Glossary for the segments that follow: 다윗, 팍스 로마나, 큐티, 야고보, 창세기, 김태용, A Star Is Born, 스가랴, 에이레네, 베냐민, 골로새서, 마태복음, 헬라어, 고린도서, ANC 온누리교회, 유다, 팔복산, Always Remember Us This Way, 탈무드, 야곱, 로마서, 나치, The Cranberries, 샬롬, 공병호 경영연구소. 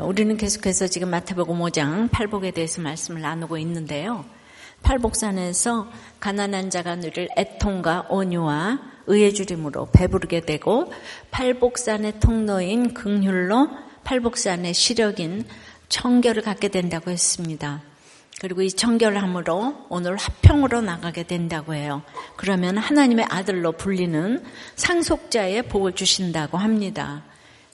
우리는 계속해서 지금 마태복음 5장 팔복에 대해서 말씀을 나누고 있는데요. 팔복산에서 가난한 자가 누릴 애통과 온유와 의의 주림으로 배부르게 되고 팔복산의 통로인 긍휼로 팔복산의 시력인 청결을 갖게 된다고 했습니다. 그리고 이 청결함으로 오늘 화평으로 나가게 된다고 해요. 그러면 하나님의 아들로 불리는 상속자의 복을 주신다고 합니다.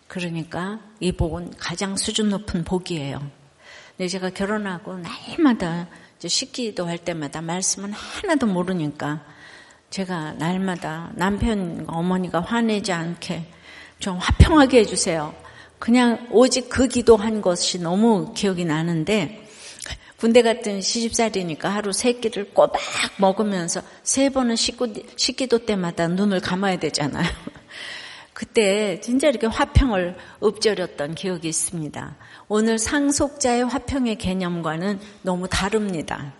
그러니까 이 복은 가장 수준 높은 복이에요. 근데 제가 결혼하고 날마다 식기도 할 때마다 말씀은 하나도 모르니까 제가 날마다 남편 어머니가 화내지 않게 좀 화평하게 해주세요. 그냥 오직 그 기도한 것이 너무 기억이 나는데 군대 같은 시집살이니까 하루 세 끼를 꼬박 먹으면서 세 번은 식기도 때마다 눈을 감아야 되잖아요. 그때 진짜 이렇게 화평을 읊조렸던 기억이 있습니다. 오늘 상속자의 화평의 개념과는 너무 다릅니다.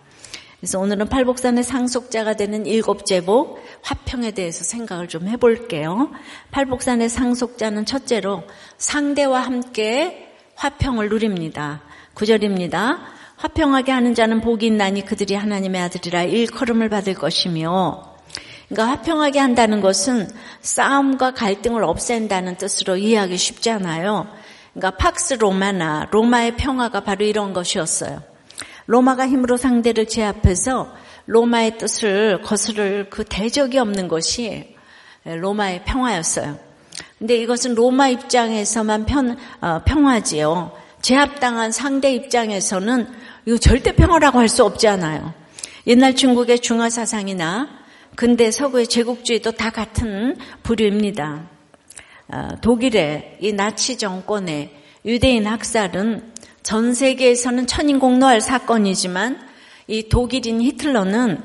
그래서 오늘은 팔복산의 상속자가 되는 일곱째 복, 화평에 대해서 생각을 좀 해볼게요. 팔복산의 상속자는 첫째로 상대와 함께 화평을 누립니다. 9절입니다. 화평하게 하는 자는 복이 있나니 그들이 하나님의 아들이라 일컬음을 받을 것이며, 그러니까 화평하게 한다는 것은 싸움과 갈등을 없앤다는 뜻으로 이해하기 쉽잖아요. 그러니까 팍스 로마나, 로마의 평화가 바로 이런 것이었어요. 로마가 힘으로 상대를 제압해서 로마의 뜻을 거스를 그 대적이 없는 것이 로마의 평화였어요. 근데 이것은 로마 입장에서만 평화지요. 제압당한 상대 입장에서는 이거 절대 평화라고 할 수 없잖아요. 옛날 중국의 중화 사상이나 근데 서구의 제국주의도 다 같은 부류입니다. 독일의 이 나치 정권의 유대인 학살은 전 세계에서는 천인공노할 사건이지만 이 독일인 히틀러는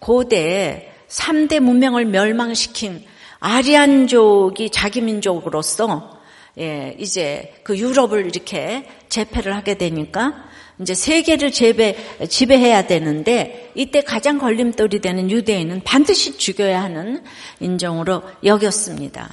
고대 3대 문명을 멸망시킨 아리안족이 자기 민족으로서 이제 그 유럽을 이렇게 재패를 하게 되니까 이제 세계를 지배해야 되는데 이때 가장 걸림돌이 되는 유대인은 반드시 죽여야 하는 인종으로 여겼습니다.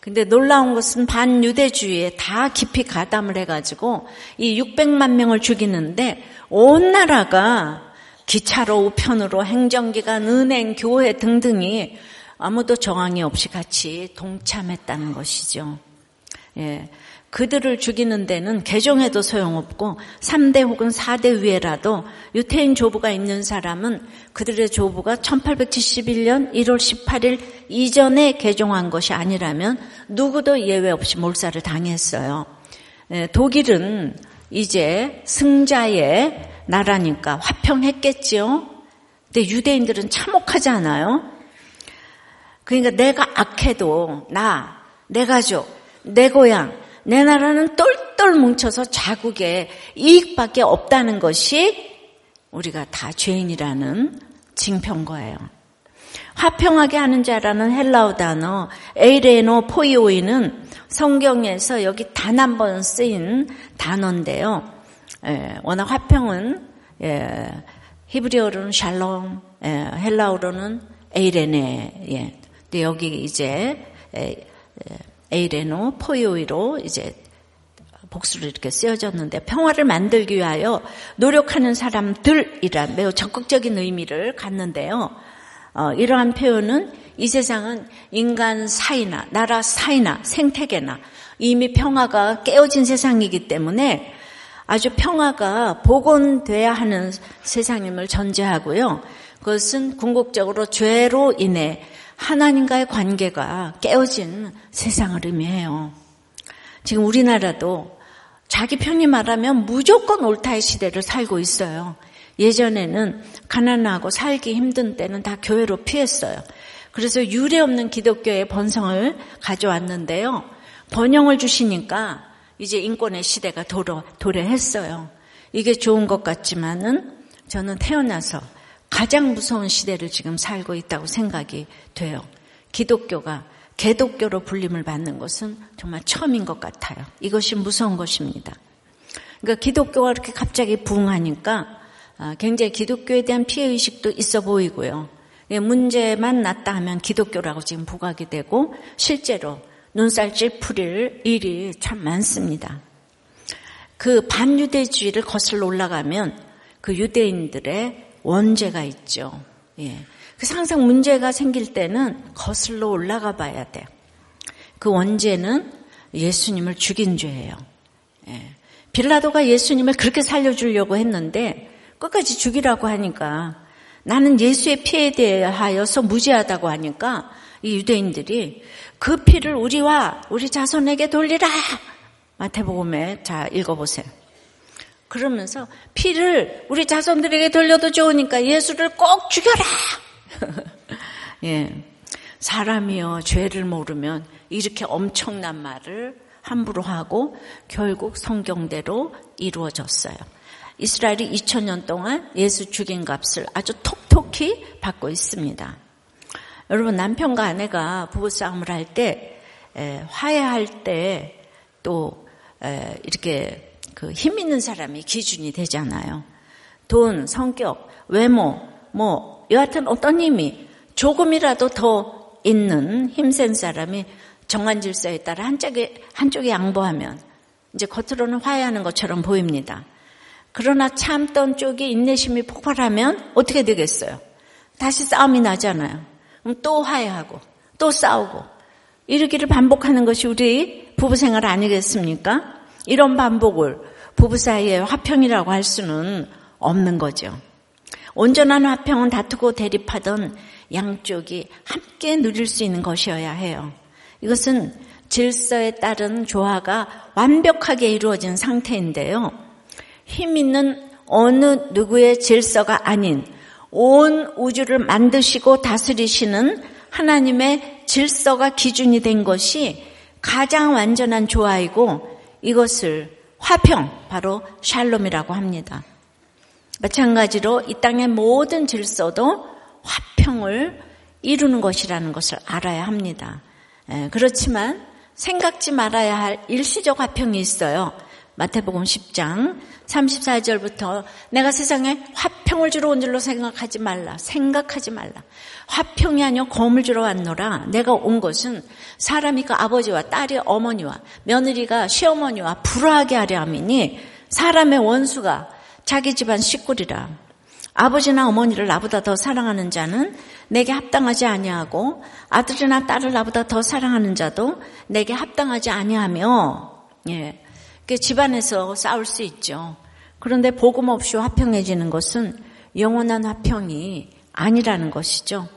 근데 놀라운 것은 반유대주의에 다 깊이 가담을 해가지고 이 600만 명을 죽이는데 온 나라가 기차로, 우편으로, 행정기관, 은행, 교회 등등이 아무도 저항이 없이 같이 동참했다는 것이죠. 예. 그들을 죽이는 데는 개종해도 소용없고 3대 혹은 4대 위에라도 유태인 조부가 있는 사람은 그들의 조부가 1871년 1월 18일 이전에 개종한 것이 아니라면 누구도 예외 없이 몰살을 당했어요. 독일은 이제 승자의 나라니까 화평했겠지요. 근데 유대인들은 참혹하지 않아요? 그러니까 내가 악해도 나, 내 가족, 내 고향, 내 나라는 똘똘 뭉쳐서 자국에 이익밖에 없다는 것이 우리가 다 죄인이라는 징표인 거예요. 화평하게 하는 자라는 헬라어 단어 에이레네 포이오이는 성경에서 여기 단 한 번 쓰인 단어인데요. 워낙 화평은 히브리어로는 샬롬, 헬라어로는 에이레네. 근데 여기 이제 에이레노 포이오이로 이제 복수로 이렇게 쓰여졌는데 평화를 만들기 위하여 노력하는 사람들이란 매우 적극적인 의미를 갖는데요. 이러한 표현은 이 세상은 인간 사이나 나라 사이나 생태계나 이미 평화가 깨어진 세상이기 때문에 아주 평화가 복원돼야 하는 세상임을 전제하고요. 그것은 궁극적으로 죄로 인해 하나님과의 관계가 깨어진 세상을 의미해요. 지금 우리나라도 자기 편이 말하면 무조건 옳다의 시대를 살고 있어요. 예전에는 가난하고 살기 힘든 때는 다 교회로 피했어요. 그래서 유례 없는 기독교의 번성을 가져왔는데요. 번영을 주시니까 이제 인권의 시대가 도래했어요. 이게 좋은 것 같지만은 저는 태어나서 가장 무서운 시대를 지금 살고 있다고 생각이 돼요. 기독교가 개독교로 불림을 받는 것은 정말 처음인 것 같아요. 이것이 무서운 것입니다. 그러니까 기독교가 이렇게 갑자기 부흥하니까 굉장히 기독교에 대한 피해의식도 있어 보이고요. 문제만 났다 하면 기독교라고 지금 부각이 되고 실제로 눈살 찌푸릴 일이 참 많습니다. 그 반유대주의를 거슬러 올라가면 그 유대인들의 원죄가 있죠. 예. 그래서 항상 문제가 생길 때는 거슬러 올라가 봐야 돼요. 그 원죄는 예수님을 죽인 죄예요. 예. 빌라도가 예수님을 그렇게 살려주려고 했는데 끝까지 죽이라고 하니까, 나는 예수의 피에 대하여서 무죄하다고 하니까 이 유대인들이 그 피를 우리와 우리 자손에게 돌리라. 마태복음에 자 읽어보세요. 그러면서 피를 우리 자손들에게 돌려도 좋으니까 예수를 꼭 죽여라. 예, 사람이요 죄를 모르면 이렇게 엄청난 말을 함부로 하고 결국 성경대로 이루어졌어요. 이스라엘이 2000년 동안 예수 죽인 값을 아주 톡톡히 받고 있습니다. 여러분, 남편과 아내가 부부싸움을 할 때, 화해할 때 또 이렇게 그 힘 있는 사람이 기준이 되잖아요. 돈, 성격, 외모, 뭐 여하튼 어떤 힘이 조금이라도 더 있는 힘센 사람이 정한 질서에 따라 한쪽에 양보하면 이제 겉으로는 화해하는 것처럼 보입니다. 그러나 참던 쪽이 인내심이 폭발하면 어떻게 되겠어요? 다시 싸움이 나잖아요. 그럼 또 화해하고 또 싸우고 이러기를 반복하는 것이 우리 부부 생활 아니겠습니까? 이런 반복을 부부 사이의 화평이라고 할 수는 없는 거죠. 온전한 화평은 다투고 대립하던 양쪽이 함께 누릴 수 있는 것이어야 해요. 이것은 질서에 따른 조화가 완벽하게 이루어진 상태인데요. 힘 있는 어느 누구의 질서가 아닌 온 우주를 만드시고 다스리시는 하나님의 질서가 기준이 된 것이 가장 완전한 조화이고, 이것을 화평, 바로 샬롬이라고 합니다. 마찬가지로 이 땅의 모든 질서도 화평을 이루는 것이라는 것을 알아야 합니다. 그렇지만 생각지 말아야 할 일시적 화평이 있어요. 마태복음 10장 34절부터 내가 세상에 화평을 주러 온 줄로 생각하지 말라. 화평이 아니요 검을 주러 왔노라. 내가 온 것은 사람이 그 아버지와 딸이 어머니와 며느리가 시어머니와 불화하게 하려 함이니 사람의 원수가 자기 집안 식구리라. 아버지나 어머니를 나보다 더 사랑하는 자는 내게 합당하지 아니하고 아들이나 딸을 나보다 더 사랑하는 자도 내게 합당하지 아니하며. 예. 그 집안에서 싸울 수 있죠. 그런데 복음 없이 화평해지는 것은 영원한 화평이 아니라는 것이죠.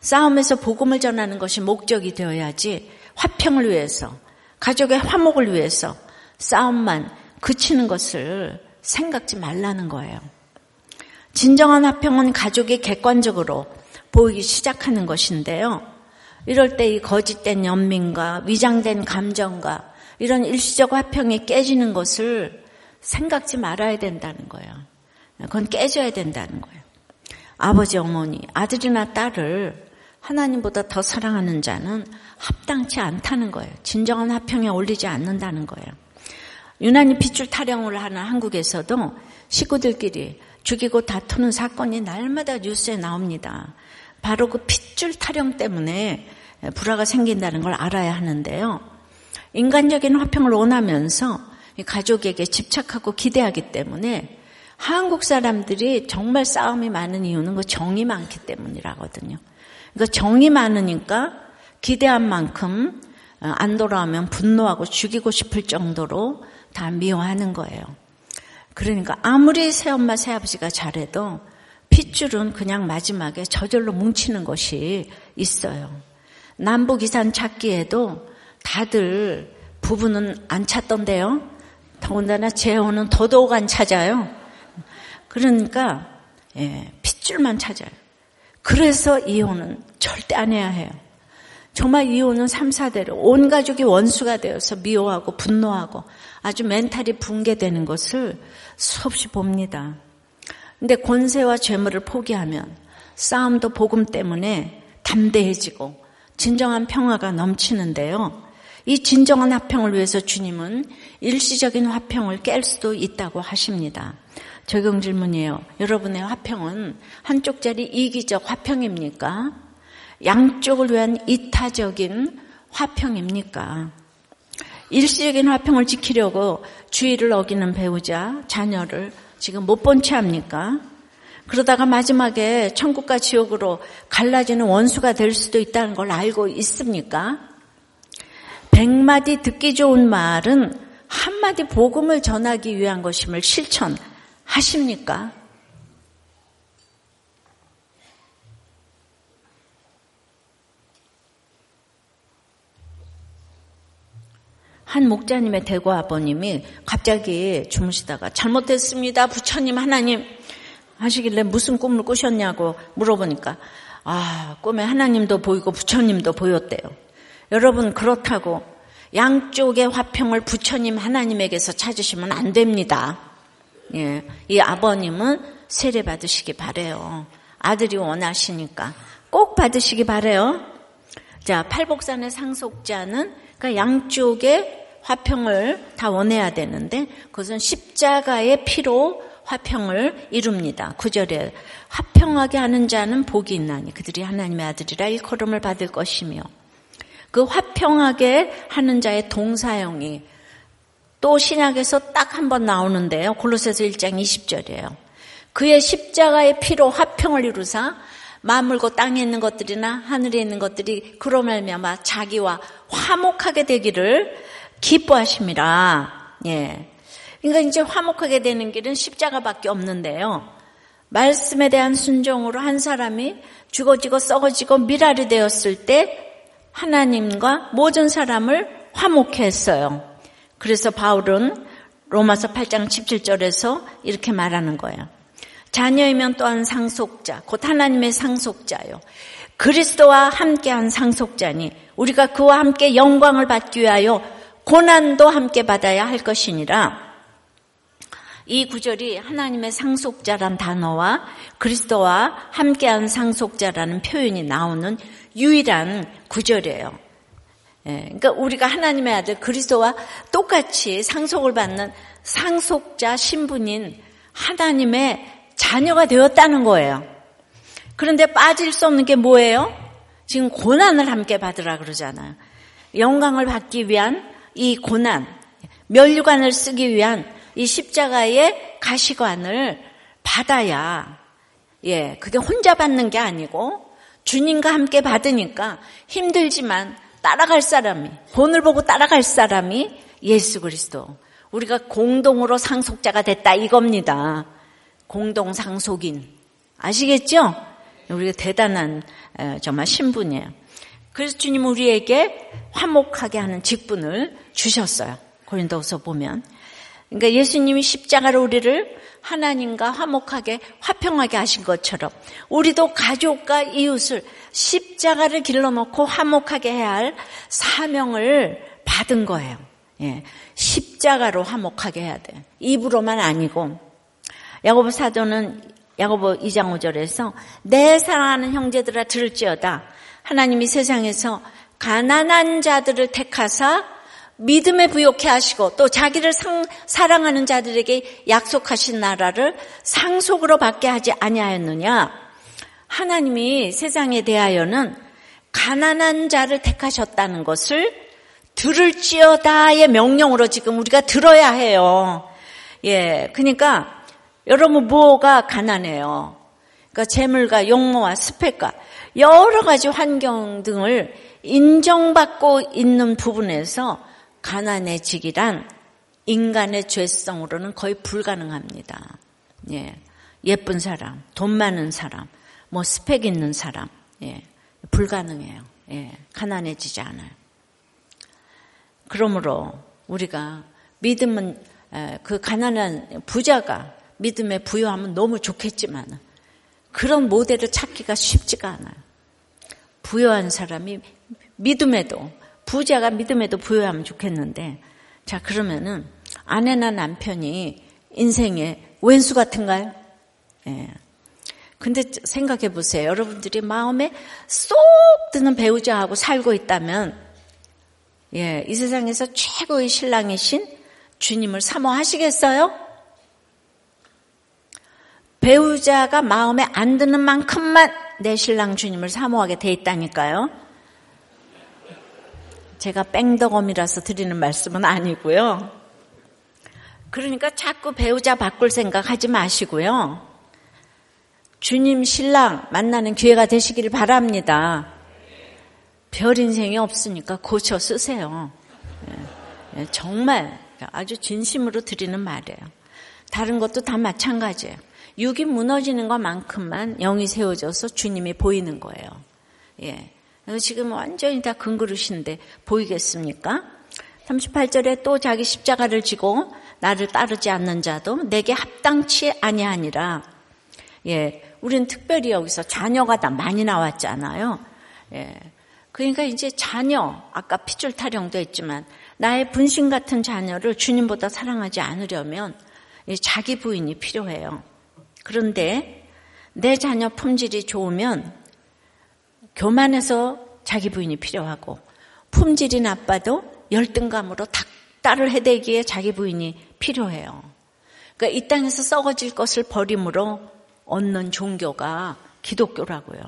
싸움에서 복음을 전하는 것이 목적이 되어야지 화평을 위해서, 가족의 화목을 위해서 싸움만 그치는 것을 생각지 말라는 거예요. 진정한 화평은 가족이 객관적으로 보이기 시작하는 것인데요. 이럴 때 이 거짓된 연민과 위장된 감정과 이런 일시적 화평이 깨지는 것을 생각지 말아야 된다는 거예요. 그건 깨져야 된다는 거예요. 아버지, 어머니, 아들이나 딸을 하나님보다 더 사랑하는 자는 합당치 않다는 거예요. 진정한 화평에 어울리지 않는다는 거예요. 유난히 핏줄 타령을 하는 한국에서도 식구들끼리 죽이고 다투는 사건이 날마다 뉴스에 나옵니다. 바로 그 핏줄 타령 때문에 불화가 생긴다는 걸 알아야 하는데요. 인간적인 화평을 원하면서 가족에게 집착하고 기대하기 때문에 한국 사람들이 정말 싸움이 많은 이유는 그 정이 많기 때문이라거든요. 그러니까 정이 많으니까 기대한 만큼 안 돌아오면 분노하고 죽이고 싶을 정도로 다 미워하는 거예요. 그러니까 아무리 새엄마 새아버지가 잘해도 핏줄은 그냥 마지막에 저절로 뭉치는 것이 있어요. 남북이산 찾기에도 다들 부부는 안 찾던데요. 더군다나 재혼은 더더욱 안 찾아요. 그러니까 핏줄만 찾아요. 그래서 이혼은 절대 안 해야 해요. 정말 이혼은 3, 4대로 온 가족이 원수가 되어서 미워하고 분노하고 아주 멘탈이 붕괴되는 것을 수없이 봅니다. 근데 권세와 재물을 포기하면 싸움도 복음 때문에 담대해지고 진정한 평화가 넘치는데요. 이 진정한 화평을 위해서 주님은 일시적인 화평을 깰 수도 있다고 하십니다. 적용 질문이에요. 여러분의 화평은 한쪽짜리 이기적 화평입니까? 양쪽을 위한 이타적인 화평입니까? 일시적인 화평을 지키려고 주의를 어기는 배우자, 자녀를 지금 못 본 채 합니까? 그러다가 마지막에 천국과 지옥으로 갈라지는 원수가 될 수도 있다는 걸 알고 있습니까? 100마디 듣기 좋은 말은 한마디 복음을 전하기 위한 것임을 실천하십니까? 한 목자님의 대구 아버님이 갑자기 주무시다가 잘못했습니다. 부처님, 하나님 하시길래 무슨 꿈을 꾸셨냐고 물어보니까 꿈에 하나님도 보이고 부처님도 보였대요. 여러분, 그렇다고 양쪽의 화평을 부처님 하나님에게서 찾으시면 안 됩니다. 예, 이 아버님은 세례 받으시기 바래요. 아들이 원하시니까 꼭 받으시기 바래요. 자, 팔복산의 상속자는 그러니까 양쪽의 화평을 다 원해야 되는데 그것은 십자가의 피로 화평을 이룹니다. 9절에 화평하게 하는 자는 복이 있나니 그들이 하나님의 아들이라 일컬음을 받을 것이며, 그 화평하게 하는 자의 동사형이 또 신약에서 딱 한 번 나오는데요. 골로새서 1장 20절이에요. 그의 십자가의 피로 화평을 이루사 마음물고 땅에 있는 것들이나 하늘에 있는 것들이 그로 말미암아 자기와 화목하게 되기를 기뻐하십니다. 예. 그러니까 이제 화목하게 되는 길은 십자가밖에 없는데요. 말씀에 대한 순종으로 한 사람이 죽어지고 썩어지고 밀알이 되었을 때 하나님과 모든 사람을 화목케 했어요. 그래서 바울은 로마서 8장 17절에서 이렇게 말하는 거예요. 자녀이면 또한 상속자, 곧 하나님의 상속자요. 그리스도와 함께한 상속자니 우리가 그와 함께 영광을 받기 위하여 고난도 함께 받아야 할 것이니라. 이 구절이 하나님의 상속자란 단어와 그리스도와 함께한 상속자라는 표현이 나오는 유일한 구절이에요. 예, 그러니까 우리가 하나님의 아들 그리스도와 똑같이 상속을 받는 상속자 신분인 하나님의 자녀가 되었다는 거예요. 그런데 빠질 수 없는 게 뭐예요? 지금 고난을 함께 받으라 그러잖아요. 영광을 받기 위한 이 고난, 면류관을 쓰기 위한 이 십자가의 가시관을 받아야, 예, 그게 혼자 받는 게 아니고 주님과 함께 받으니까 힘들지만 따라갈 사람이, 본을 보고 따라갈 사람이 예수 그리스도. 우리가 공동으로 상속자가 됐다 이겁니다. 공동상속인. 아시겠죠? 우리가 대단한 정말 신분이에요. 그래서 주님은 우리에게 화목하게 하는 직분을 주셨어요. 고린도서 보면. 그러니까 예수님이 십자가로 우리를 하나님과 화목하게, 화평하게 하신 것처럼 우리도 가족과 이웃을 십자가를 길러놓고 화목하게 해야 할 사명을 받은 거예요. 예, 십자가로 화목하게 해야 돼요. 입으로만 아니고. 야고보 사도는 야고보 2장 5절에서 내 사랑하는 형제들아 들을지어다 하나님이 세상에서 가난한 자들을 택하사 믿음에 부요케 하시고 또 자기를 사랑하는 자들에게 약속하신 나라를 상속으로 받게 하지 아니하였느냐. 하나님이 세상에 대하여는 가난한 자를 택하셨다는 것을 들을지어다의 명령으로 지금 우리가 들어야 해요. 예, 그러니까 여러분, 뭐가 가난해요? 그러니까 재물과 용모와 스펙과 여러 가지 환경 등을 인정받고 있는 부분에서 가난해지기란 인간의 죄성으로는 거의 불가능합니다. 예, 예쁜 사람, 돈 많은 사람, 뭐 스펙 있는 사람, 예, 불가능해요. 예, 가난해지지 않아요. 그러므로 우리가 믿음은 그 가난한 부자가 믿음에 부여하면 너무 좋겠지만 그런 모델을 찾기가 쉽지가 않아요. 부여한 사람이 믿음에도, 부자가 믿음에도 부여하면 좋겠는데, 자, 그러면은 아내나 남편이 인생의 왼수 같은가요? 예. 근데 생각해 보세요. 여러분들이 마음에 쏙 드는 배우자하고 살고 있다면, 예, 이 세상에서 최고의 신랑이신 주님을 사모하시겠어요? 배우자가 마음에 안 드는 만큼만 내 신랑 주님을 사모하게 돼 있다니까요. 제가 뺑덕엄이라서 드리는 말씀은 아니고요. 그러니까 자꾸 배우자 바꿀 생각 하지 마시고요. 주님 신랑 만나는 기회가 되시기를 바랍니다. 별 인생이 없으니까 고쳐 쓰세요. 정말 아주 진심으로 드리는 말이에요. 다른 것도 다 마찬가지예요. 육이 무너지는 것만큼만 영이 세워져서 주님이 보이는 거예요. 예. 그래서 지금 완전히 다 금그릇인데 보이겠습니까? 38절에 또 자기 십자가를 지고 나를 따르지 않는 자도 내게 합당치 아니하니라. 예. 우린 특별히 여기서 자녀가 다 많이 나왔잖아요. 예. 그러니까 이제 자녀, 아까 핏줄 타령도 했지만 나의 분신 같은 자녀를 주님보다 사랑하지 않으려면 자기 부인이 필요해요. 그런데 내 자녀 품질이 좋으면 교만해서 자기 부인이 필요하고 품질이 나빠도 열등감으로 닭다를 해대기에 자기 부인이 필요해요. 그러니까 이 땅에서 썩어질 것을 버림으로 얻는 종교가 기독교라고요.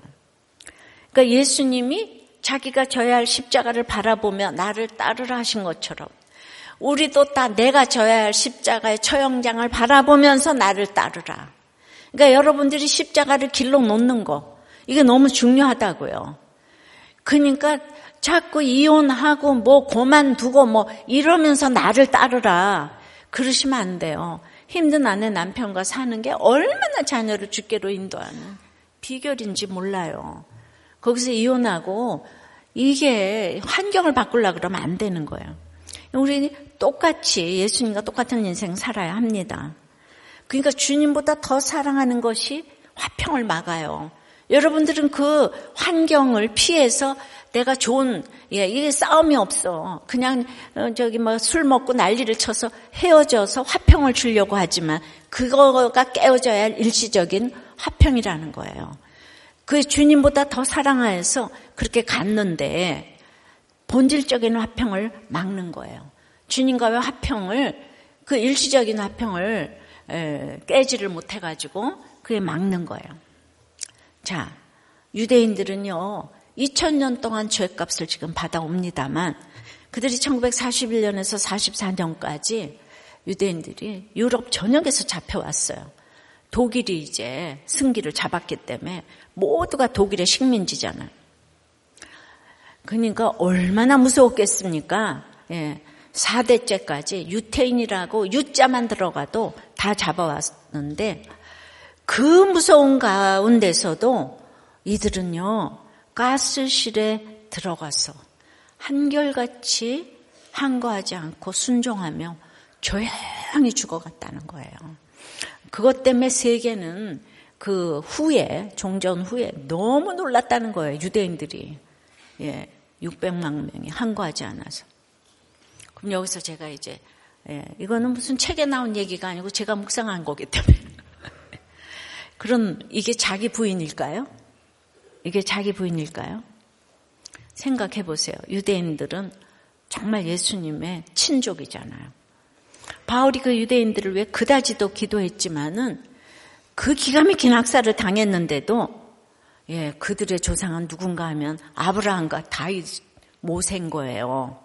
그러니까 예수님이 자기가 져야 할 십자가를 바라보며 나를 따르라 하신 것처럼 우리도 다 내가 져야 할 십자가의 처형장을 바라보면서 나를 따르라. 그러니까 여러분들이 십자가를 길로 놓는 거 이게 너무 중요하다고요. 그러니까 자꾸 이혼하고 뭐 그만두고 뭐 이러면서 나를 따르라 그러시면 안 돼요. 힘든 아내 남편과 사는 게 얼마나 자녀를 주께로 인도하는 비결인지 몰라요. 거기서 이혼하고 이게 환경을 바꾸려고 그러면 안 되는 거예요. 우리는 똑같이 예수님과 똑같은 인생 살아야 합니다. 그러니까 주님보다 더 사랑하는 것이 화평을 막아요. 여러분들은 그 환경을 피해서 내가 좋은 이게 싸움이 없어. 그냥 저기 뭐 술 먹고 난리를 쳐서 헤어져서 화평을 주려고 하지만 그거가 깨어져야 할 일시적인 화평이라는 거예요. 그 주님보다 더 사랑해서 그렇게 갔는데 본질적인 화평을 막는 거예요. 주님과의 화평을 그 일시적인 화평을 깨지를 못해가지고 그게 막는 거예요. 자, 유대인들은요 2000년 동안 죄값을 지금 받아옵니다만 그들이 1941년에서 44년까지 유대인들이 유럽 전역에서 잡혀왔어요. 독일이 이제 승기를 잡았기 때문에 모두가 독일의 식민지잖아요. 그러니까 얼마나 무서웠겠습니까? 예, 4대째까지 유태인이라고 유자만 들어가도 다 잡아왔는데 그 무서운 가운데서도 이들은요 가스실에 들어가서 한결같이 항거하지 않고 순종하며 조용히 죽어갔다는 거예요. 그것 때문에 세계는 그 후에 종전 후에 너무 놀랐다는 거예요. 유대인들이. 예, 600만 명이 항거하지 않아서. 그럼 여기서 제가 이제 이거는 무슨 책에 나온 얘기가 아니고 제가 묵상한 거기 때문에 그럼 이게 자기 부인일까요? 이게 자기 부인일까요? 생각해 보세요. 유대인들은 정말 예수님의 친족이잖아요. 바울이 그 유대인들을 왜 그다지도 기도했지만은 그 기가 막힌 학살을 당했는데도 예, 그들의 조상은 누군가 하면 아브라함과 다윗 모세인 거예요.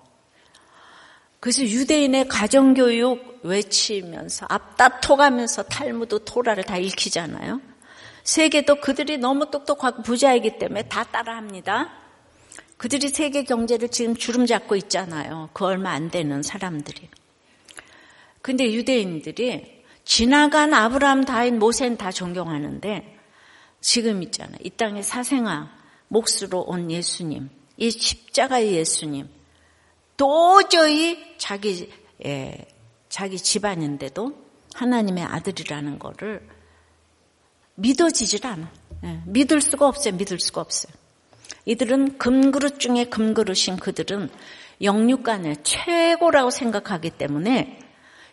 그래서 유대인의 가정교육 외치면서 앞다퉈가면서 탈무드 토라를 다 읽히잖아요. 세계도 그들이 너무 똑똑하고 부자이기 때문에 다 따라합니다. 그들이 세계 경제를 지금 주름잡고 있잖아요. 그 얼마 안 되는 사람들이. 근데 유대인들이 지나간 아브라함, 다윗, 모세는 다 존경하는데 지금 있잖아요. 이 땅의 사생아, 몫으로 온 예수님, 이 십자가의 예수님, 도저히 자기 집안인데도 하나님의 아들이라는 거를 믿어지질 않아. 예, 믿을 수가 없어요. 믿을 수가 없어요. 이들은 금그릇 중에 금그릇인 그들은 영육간의 최고라고 생각하기 때문에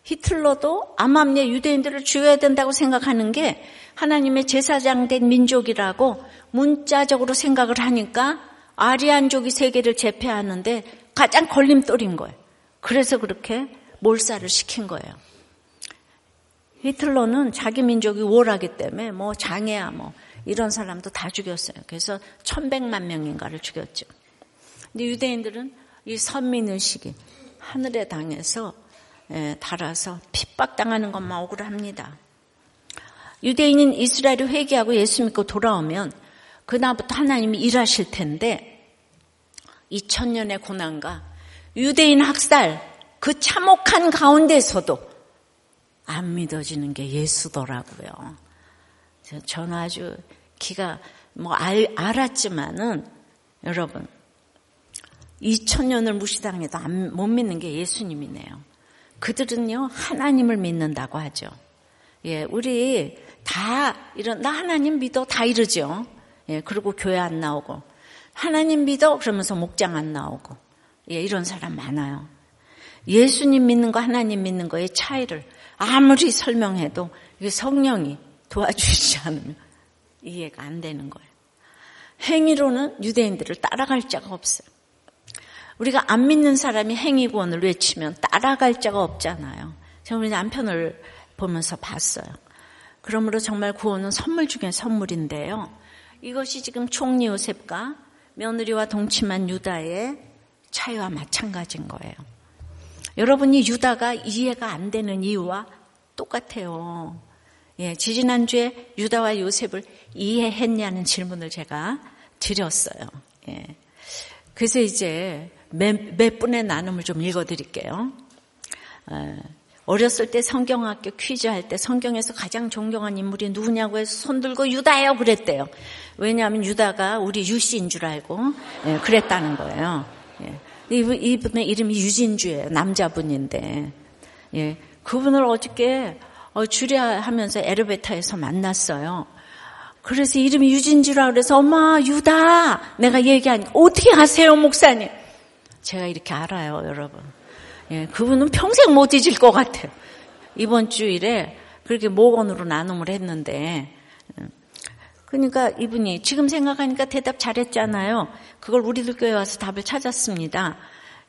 히틀러도 암암리에 유대인들을 죽여야 된다고 생각하는 게 하나님의 제사장 된 민족이라고 문자적으로 생각을 하니까 아리안족이 세계를 제패하는데 가장 걸림돌인 거예요. 그래서 그렇게 몰살을 시킨 거예요. 히틀러는 자기 민족이 우월하기 때문에 뭐 장애야 뭐 이런 사람도 다 죽였어요. 그래서 1100만 명인가를 죽였죠. 근데 유대인들은 이 선민의식이 하늘의 당에서 달아서 핍박당하는 것만 억울합니다. 유대인인 이스라엘이 회개하고 예수 믿고 돌아오면 그날부터 하나님이 일하실 텐데 2000년의 고난과 유대인 학살 그 참혹한 가운데서도 안 믿어지는 게 예수더라고요. 저는 아주 기가 알았지만은 여러분 2000년을 무시당해도 못 믿는 게 예수님이네요. 그들은요 하나님을 믿는다고 하죠. 예, 우리 다 이런 나 하나님 믿어 다 이러죠. 예, 그리고 교회 안 나오고 하나님 믿어 그러면서 목장 안 나오고 예, 이런 사람 많아요. 예수님 믿는 거 하나님 믿는 거의 차이를 아무리 설명해도 이게 성령이 도와주지 않으면 이해가 안 되는 거예요. 행위로는 유대인들을 따라갈 자가 없어요. 우리가 안 믿는 사람이 행위구원을 외치면 따라갈 자가 없잖아요. 제가 우리 남편을 보면서 봤어요. 그러므로 정말 구원은 선물 중에 선물인데요. 이것이 지금 총리 요셉과 며느리와 동침한 유다의 차이와 마찬가지인 거예요. 여러분이 유다가 이해가 안 되는 이유와 똑같아요. 예, 지지난주에 유다와 요셉을 이해했냐는 질문을 제가 드렸어요. 예. 그래서 이제 몇 분의 나눔을 좀 읽어드릴게요. 어렸을 때 성경학교 퀴즈 할 때 성경에서 가장 존경한 인물이 누구냐고 해서 손 들고 유다요 그랬대요. 왜냐하면 유다가 우리 유씨인 줄 알고 예, 그랬다는 거예요. 예. 이분의 이름이 유진주예요. 남자분인데 예, 그분을 어저께 주례하면서 에르베타에서 만났어요. 그래서 이름이 유진주라고 그래서 엄마 유다 내가 얘기하니까 어떻게 아세요 목사님? 제가 이렇게 알아요 여러분. 예, 그분은 평생 못 잊을 것 같아요. 이번 주일에 그렇게 목원으로 나눔을 했는데 그러니까 이분이 지금 생각하니까 대답 잘했잖아요. 그걸 우리들 교회 와서 답을 찾았습니다.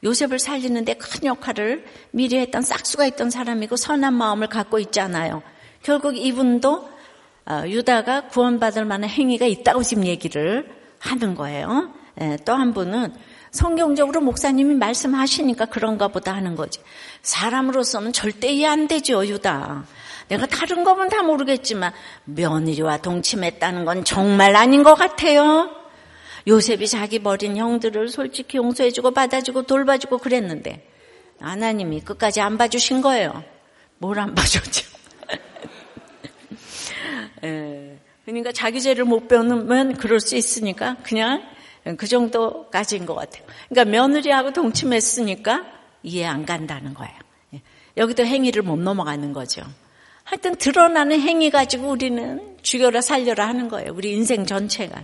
요셉을 살리는데 큰 역할을 미리 했던 싹수가 있던 사람이고 선한 마음을 갖고 있잖아요. 결국 이분도 유다가 구원받을 만한 행위가 있다고 지금 얘기를 하는 거예요. 또 한 분은 성경적으로 목사님이 말씀하시니까 그런가 보다 하는 거지. 사람으로서는 절대 이해 안 되죠, 유다. 내가 다른 거면 다 모르겠지만 며느리와 동침했다는 건 정말 아닌 것 같아요. 요셉이 자기 버린 형들을 솔직히 용서해주고 받아주고 돌봐주고 그랬는데 하나님이 끝까지 안 봐주신 거예요. 뭘 안 봐줬죠. 그러니까 자기 죄를 못 배우면 그럴 수 있으니까 그냥 그 정도까지인 것 같아요. 그러니까 며느리하고 동침했으니까 이해 안 간다는 거예요. 여기도 행위를 못 넘어가는 거죠. 하여튼 드러나는 행위 가지고 우리는 죽여라 살려라 하는 거예요. 우리 인생 전체가.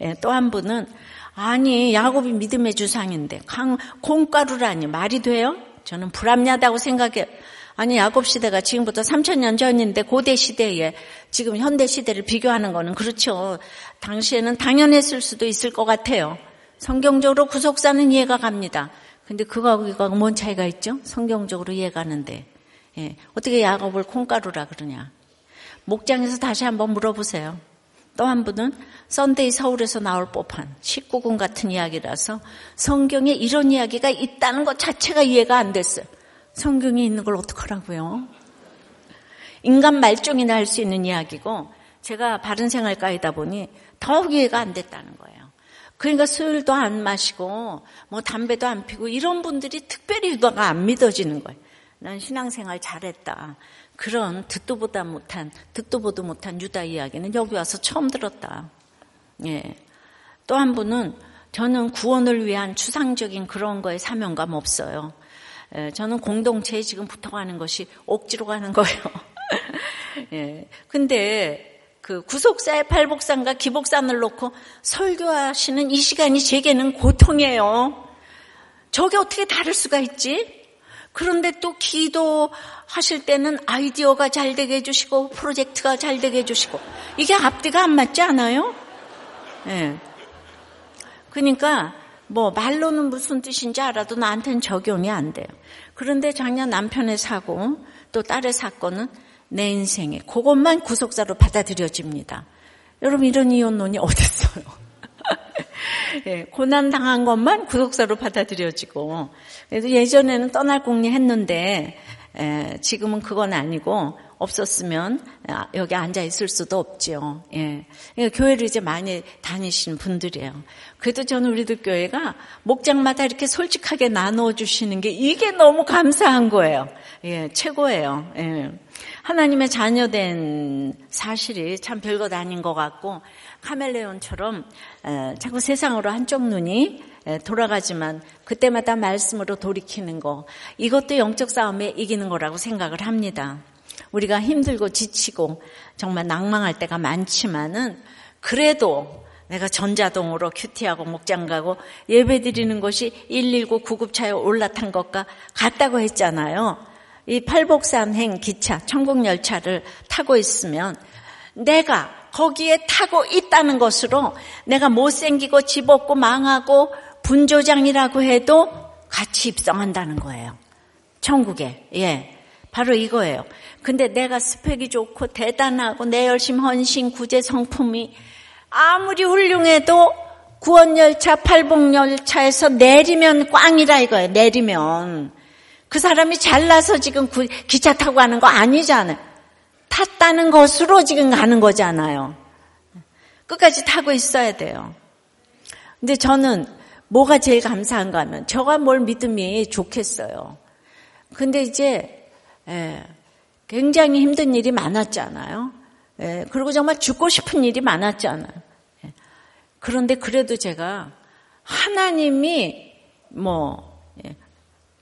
예, 또 한 분은 아니 야곱이 믿음의 주상인데 콩가루라니 말이 돼요? 저는 불합리하다고 생각해요. 아니 야곱 시대가 지금부터 3000년 전인데 고대 시대에 지금 현대 시대를 비교하는 거는 그렇죠. 당시에는 당연했을 수도 있을 것 같아요. 성경적으로 구속사는 이해가 갑니다. 근데 그거하고 이거하고 뭔 차이가 있죠? 성경적으로 이해가는데 예, 어떻게 야곱을 콩가루라 그러냐. 목장에서 다시 한번 물어보세요. 또 한 분은 썬데이 서울에서 나올 법한 19금 같은 이야기라서 성경에 이런 이야기가 있다는 것 자체가 이해가 안 됐어요. 성경에 있는 걸 어떡하라고요? 인간 말종이나 할 수 있는 이야기고 제가 바른생활가이다 보니 더욱 이해가 안 됐다는 거예요. 그러니까 술도 안 마시고 뭐 담배도 안 피고 이런 분들이 특별히 유다가 안 믿어지는 거예요. 난 신앙생활 잘했다. 그런 듣도 보도 못한 유다 이야기는 여기 와서 처음 들었다. 예. 또 한 분은 저는 구원을 위한 추상적인 그런 거에 사명감 없어요. 예, 저는 공동체에 지금 붙어가는 것이 억지로 가는 거예요. 예. 근데 그 구속사의 팔복산과 기복산을 놓고 설교하시는 이 시간이 제게는 고통이에요. 저게 어떻게 다를 수가 있지? 그런데 또 기도하실 때는 아이디어가 잘 되게 해주시고 프로젝트가 잘 되게 해주시고 이게 앞뒤가 안 맞지 않아요? 예. 그러니까 뭐 말로는 무슨 뜻인지 알아도 나한테는 적용이 안 돼요. 그런데 작년 남편의 사고 또 딸의 사건은 내 인생에 그것만 구속사로 받아들여집니다. 여러분 이런 이혼론이 어딨어요? 고난당한 것만 구속사로 받아들여지고, 그래서 예전에는 떠날 공리 했는데 지금은 그건 아니고, 없었으면 여기 앉아 있을 수도 없지요. 예. 그러니까 교회를 이제 많이 다니시는 분들이에요. 그래도 저는 우리들 교회가 목장마다 이렇게 솔직하게 나누어 주시는 게 이게 너무 감사한 거예요. 예, 최고예요. 예. 하나님의 자녀된 사실이 참 별것 아닌 것 같고, 카멜레온처럼 자꾸 세상으로 한쪽 눈이 돌아가지만 그때마다 말씀으로 돌이키는 거, 이것도 영적 싸움에 이기는 거라고 생각을 합니다. 우리가 힘들고 지치고 정말 낭망할 때가 많지만은, 그래도 내가 전자동으로 큐티하고 목장 가고 예배 드리는 것이 119 구급차에 올라탄 것과 같다고 했잖아요. 이 팔복산행 기차, 천국열차를 타고 있으면 내가 거기에 타고 있다는 것으로, 내가 못생기고 집없고 망하고 분조장이라고 해도 같이 입성한다는 거예요. 천국에. 예. 바로 이거예요. 근데 내가 스펙이 좋고 대단하고 내 열심, 헌신, 구제, 성품이 아무리 훌륭해도 구원열차, 팔복열차에서 내리면 꽝이라 이거예요. 내리면. 그 사람이 잘나서 지금 기차 타고 가는 거 아니잖아요. 탔다는 것으로 지금 가는 거잖아요. 끝까지 타고 있어야 돼요. 근데 저는 뭐가 제일 감사한가 하면, 저가 뭘 믿음이 좋겠어요. 근데 이제 예, 굉장히 힘든 일이 많았잖아요. 예, 그리고 정말 죽고 싶은 일이 많았잖아요. 예, 그런데 그래도 제가 하나님이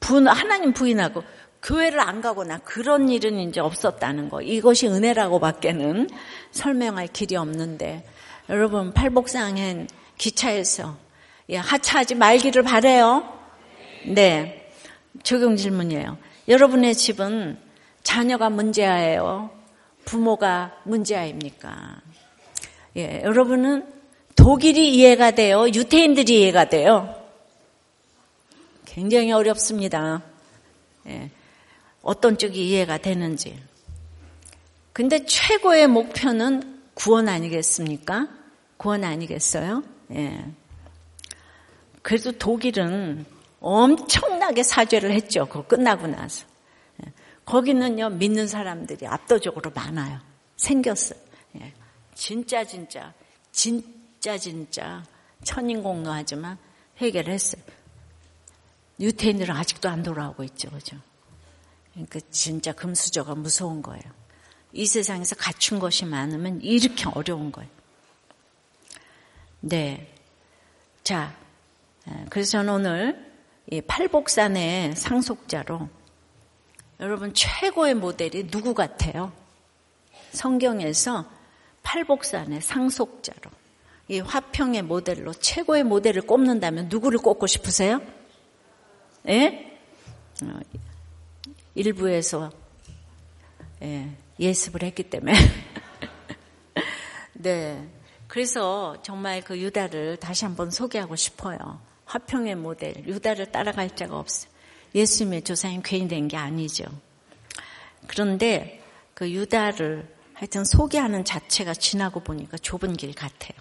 하나님 부인하고 교회를 안 가거나 그런 일은 이제 없었다는 거. 이것이 은혜라고 밖에는 설명할 길이 없는데, 여러분 팔복상행 기차에서 예, 하차하지 말기를 바래요. 네, 적용 질문이에요. 여러분의 집은 자녀가 문제예요? 부모가 문제입니까? 예, 여러분은 독일이 이해가 돼요? 유태인들이 이해가 돼요? 굉장히 어렵습니다. 예, 어떤 쪽이 이해가 되는지. 근데 최고의 목표는 구원 아니겠습니까? 구원 아니겠어요? 예. 그래도 독일은 엄청나게 사죄를 했죠. 그거 끝나고 나서. 거기는요, 믿는 사람들이 압도적으로 많아요. 생겼어요. 진짜 천인공노하지만 회개를 했어요. 유태인들은 아직도 안 돌아오고 있죠. 그죠? 그러니까 진짜 금수저가 무서운 거예요. 이 세상에서 갖춘 것이 많으면 이렇게 어려운 거예요. 네. 자, 그래서 저는 오늘 이 팔복산의 상속자로, 여러분 최고의 모델이 누구 같아요? 성경에서 팔복산의 상속자로, 이 화평의 모델로 최고의 모델을 꼽는다면 누구를 꼽고 싶으세요? 예? 일부에서 예, 예습을 했기 때문에. 네. 그래서 정말 그 유다를 다시 한번 소개하고 싶어요. 화평의 모델, 유다를 따라갈 자가 없어요. 예수님의 조상인 괜히 된 게 아니죠. 그런데 그 유다를 하여튼 소개하는 자체가 지나고 보니까 좁은 길 같아요.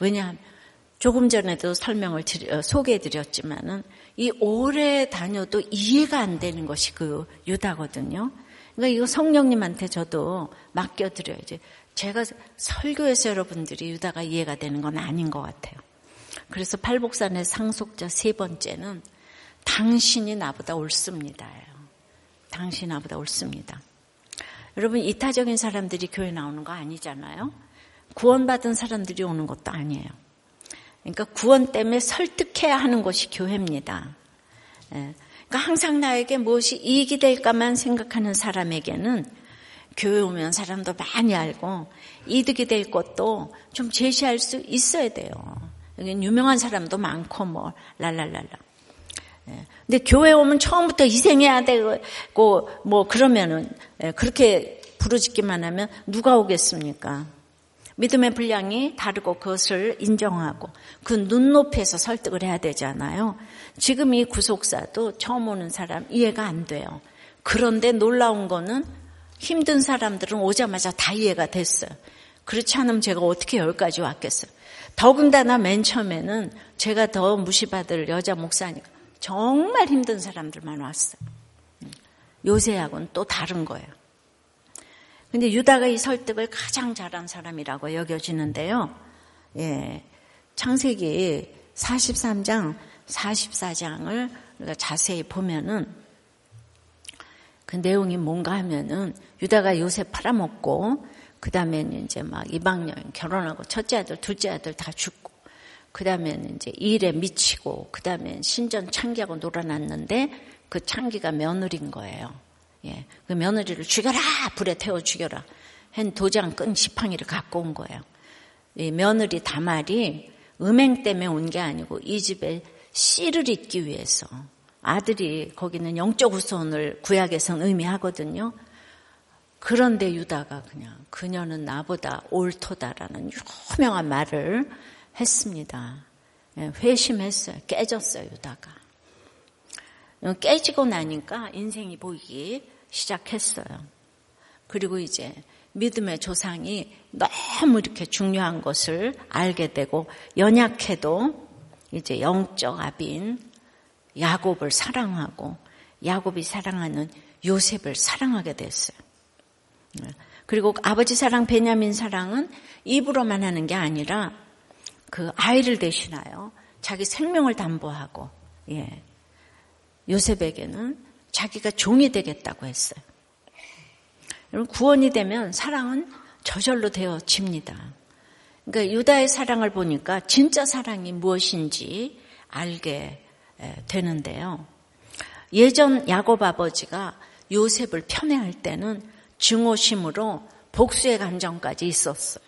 왜냐하면 조금 전에도 소개해드렸지만은 이 오래 다녀도 이해가 안 되는 것이 그 유다거든요. 그러니까 이거 성령님한테 저도 맡겨드려야지. 제가 설교해서 여러분들이 유다가 이해가 되는 건 아닌 것 같아요. 그래서 팔복산의 상속자 세 번째는 당신이 나보다 옳습니다예요. 당신이 나보다 옳습니다. 여러분 이타적인 사람들이 교회 나오는 거 아니잖아요. 구원받은 사람들이 오는 것도 아니에요. 그러니까 구원 때문에 설득해야 하는 것이 교회입니다. 그러니까 항상 나에게 무엇이 이익이 될까만 생각하는 사람에게는 교회 오면 사람도 많이 알고 이득이 될 것도 좀 제시할 수 있어야 돼요. 여긴 유명한 사람도 많고 랄랄랄라. 근데 교회 오면 처음부터 희생해야 되고 그러면은 그렇게 부르짖기만 하면 누가 오겠습니까? 믿음의 분량이 다르고 그것을 인정하고 그 눈높이에서 설득을 해야 되잖아요. 지금 이 구속사도 처음 오는 사람 이해가 안 돼요. 그런데 놀라운 거는 힘든 사람들은 오자마자 다 이해가 됐어요. 그렇지 않으면 제가 어떻게 여기까지 왔겠어요. 더군다나 맨 처음에는 제가 더 무시받을 여자 목사니까 정말 힘든 사람들만 왔어요. 요새하고는 또 다른 거예요. 근데 유다가 이 설득을 가장 잘한 사람이라고 여겨지는데요. 예, 창세기 43장, 44장을 우리가 자세히 보면은 그 내용이 뭔가 하면은 유다가 요셉 팔아먹고 그 다음에는 이제 막 이방여인 결혼하고 첫째 아들, 둘째 아들 다 죽고 그 다음에는 이제 일에 미치고 그 다음에 신전 창기하고 놀아놨는데 그 창기가 며느리인 거예요. 예, 그 며느리를 죽여라! 불에 태워 죽여라! 한 도장 끈 지팡이를 갖고 온 거예요. 이 며느리 다말이 음행 때문에 온 게 아니고 이 집에 씨를 잇기 위해서 아들이 거기는 영적 후손을 구약에서는 의미하거든요. 그런데 유다가 그냥 그녀는 나보다 옳도다라는 유명한 말을 했습니다. 회심했어요. 깨졌어요. 유다가. 깨지고 나니까 인생이 보이기 시작했어요. 그리고 이제 믿음의 조상이 너무 이렇게 중요한 것을 알게 되고 연약해도 이제 영적 아비인 야곱을 사랑하고 야곱이 사랑하는 요셉을 사랑하게 됐어요. 그리고 아버지 사랑, 베냐민 사랑은 입으로만 하는 게 아니라 그 아이를 대신하여 자기 생명을 담보하고 예. 요셉에게는 자기가 종이 되겠다고 했어요. 여러분 구원이 되면 사랑은 저절로 되어집니다. 그러니까 유다의 사랑을 보니까 진짜 사랑이 무엇인지 알게 되는데요. 예전 야곱 아버지가 요셉을 편애할 때는 증오심으로 복수의 감정까지 있었어요.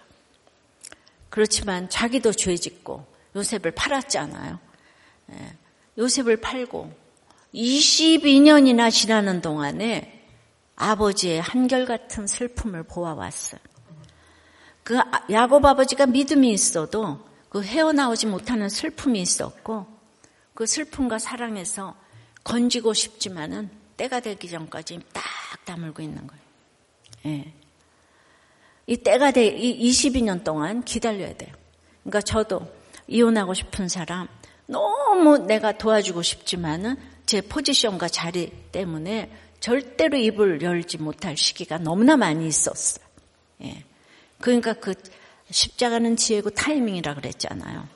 그렇지만 자기도 죄짓고 요셉을 팔았잖아요. 요셉을 팔고 22년이나 지나는 동안에 아버지의 한결같은 슬픔을 보아왔어요. 그 야곱 아버지가 믿음이 있어도 그 헤어나오지 못하는 슬픔이 있었고 그 슬픔과 사랑에서 건지고 싶지만은 때가 되기 전까지 딱 다물고 있는 거예요. 예. 이 때가 이 22년 동안 기다려야 돼요. 그러니까 저도 이혼하고 싶은 사람 너무 내가 도와주고 싶지만은 제 포지션과 자리 때문에 절대로 입을 열지 못할 시기가 너무나 많이 있었어요. 예. 그러니까 그 십자가는 지혜고 타이밍이라 그랬잖아요.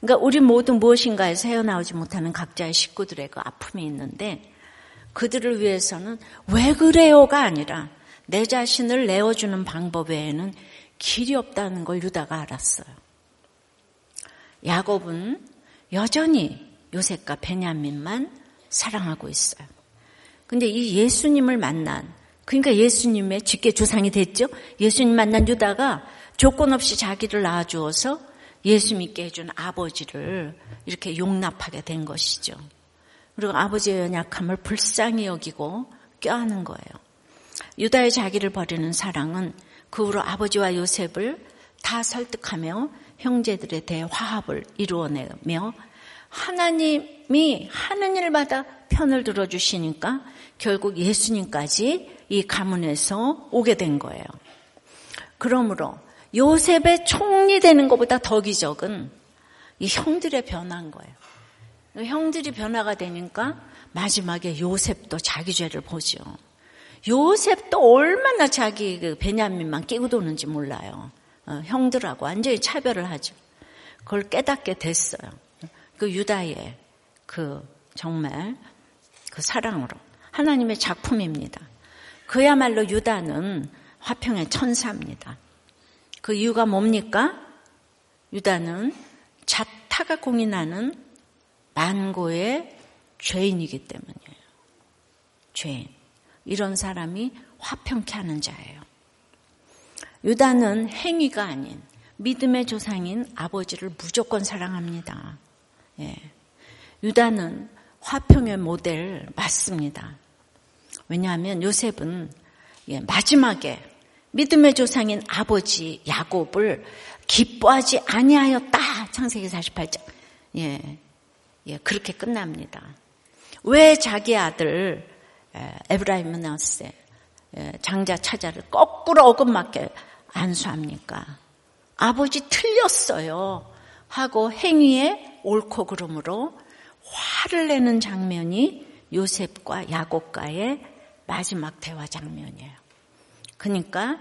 그러니까 우리 모두 무엇인가에서 헤어나오지 못하는 각자의 식구들의 그 아픔이 있는데 그들을 위해서는 왜 그래요가 아니라 내 자신을 내어주는 방법 외에는 길이 없다는 걸 유다가 알았어요. 야곱은 여전히 요셉과 베냐민만 사랑하고 있어요. 근데 이 예수님을 만난, 그러니까 예수님의 직계 조상이 됐죠? 예수님 만난 유다가 조건 없이 자기를 낳아주어서 예수 믿게 해준 아버지를 이렇게 용납하게 된 것이죠. 그리고 아버지의 연약함을 불쌍히 여기고 껴안은 거예요. 유다의 자기를 버리는 사랑은 그 후로 아버지와 요셉을 다 설득하며 형제들에 대해 화합을 이루어내며 하나님이 하는 일마다 편을 들어주시니까 결국 예수님까지 이 가문에서 오게 된 거예요. 그러므로 요셉의 총리 되는 것보다 더 기적은 이 형들의 변화인 거예요. 형들이 변화가 되니까 마지막에 요셉도 자기 죄를 보죠. 요셉도 얼마나 자기 그 베냐민만 끼고 도는지 몰라요. 형들하고 완전히 차별을 하죠. 그걸 깨닫게 됐어요. 그 유다의 그 정말 그 사랑으로 하나님의 작품입니다. 그야말로 유다는 화평의 천사입니다. 그 이유가 뭡니까? 유다는 자타가 공인하는 만고의 죄인이기 때문이에요. 죄인. 이런 사람이 화평케 하는 자예요. 유다는 행위가 아닌 믿음의 조상인 아버지를 무조건 사랑합니다. 예. 유다는 화평의 모델 맞습니다. 왜냐하면 요셉은 예, 마지막에 믿음의 조상인 아버지 야곱을 기뻐하지 아니하였다. 창세기 48장. 예. 예, 그렇게 끝납니다. 왜 자기 아들 에브라임 므낫세 장자 차자를 거꾸로 어긋맞게 안수합니까? 아버지 틀렸어요 하고 행위의 옳고 그름으로 화를 내는 장면이 요셉과 야곱과의 마지막 대화 장면이에요. 그러니까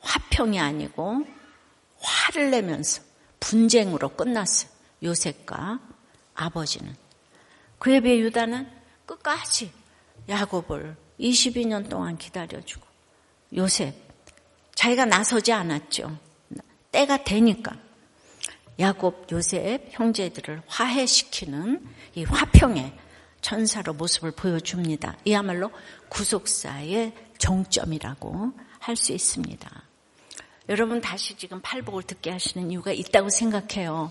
화평이 아니고 화를 내면서 분쟁으로 끝났어요. 요셉과 아버지는. 그에 비해 유다는 끝까지 야곱을 22년 동안 기다려주고 요셉 자기가 나서지 않았죠. 때가 되니까 야곱, 요셉 형제들을 화해시키는 이 화평의 천사로 모습을 보여줍니다. 이야말로 구속사의 정점이라고 할 수 있습니다. 여러분 다시 지금 팔복을 듣게 하시는 이유가 있다고 생각해요.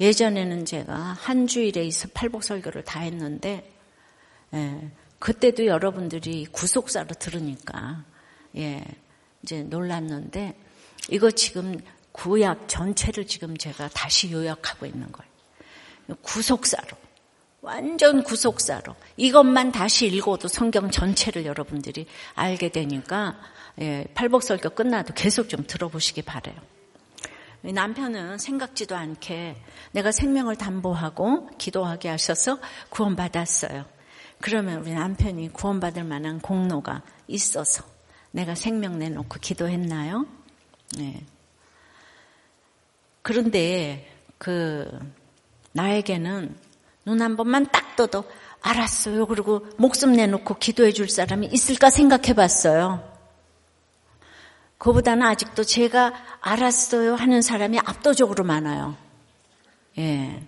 예전에는 제가 한 주일에 있어 팔복 설교를 다 했는데 예, 그때도 여러분들이 구속사로 들으니까 예, 이제 놀랐는데 이거 지금 구약 전체를 지금 제가 다시 요약하고 있는 거예요. 구속사로 완전 구속사로 이것만 다시 읽어도 성경 전체를 여러분들이 알게 되니까 예, 팔복설교 끝나도 계속 좀 들어보시기 바래요. 남편은 생각지도 않게 내가 생명을 담보하고 기도하게 하셔서 구원받았어요. 그러면 우리 남편이 구원받을 만한 공로가 있어서 내가 생명 내놓고 기도했나요? 예. 그런데 나에게는 눈 한 번만 딱 떠도 알았어요. 그리고 목숨 내놓고 기도해 줄 사람이 있을까 생각해 봤어요. 그보다는 아직도 제가 알았어요 하는 사람이 압도적으로 많아요. 예.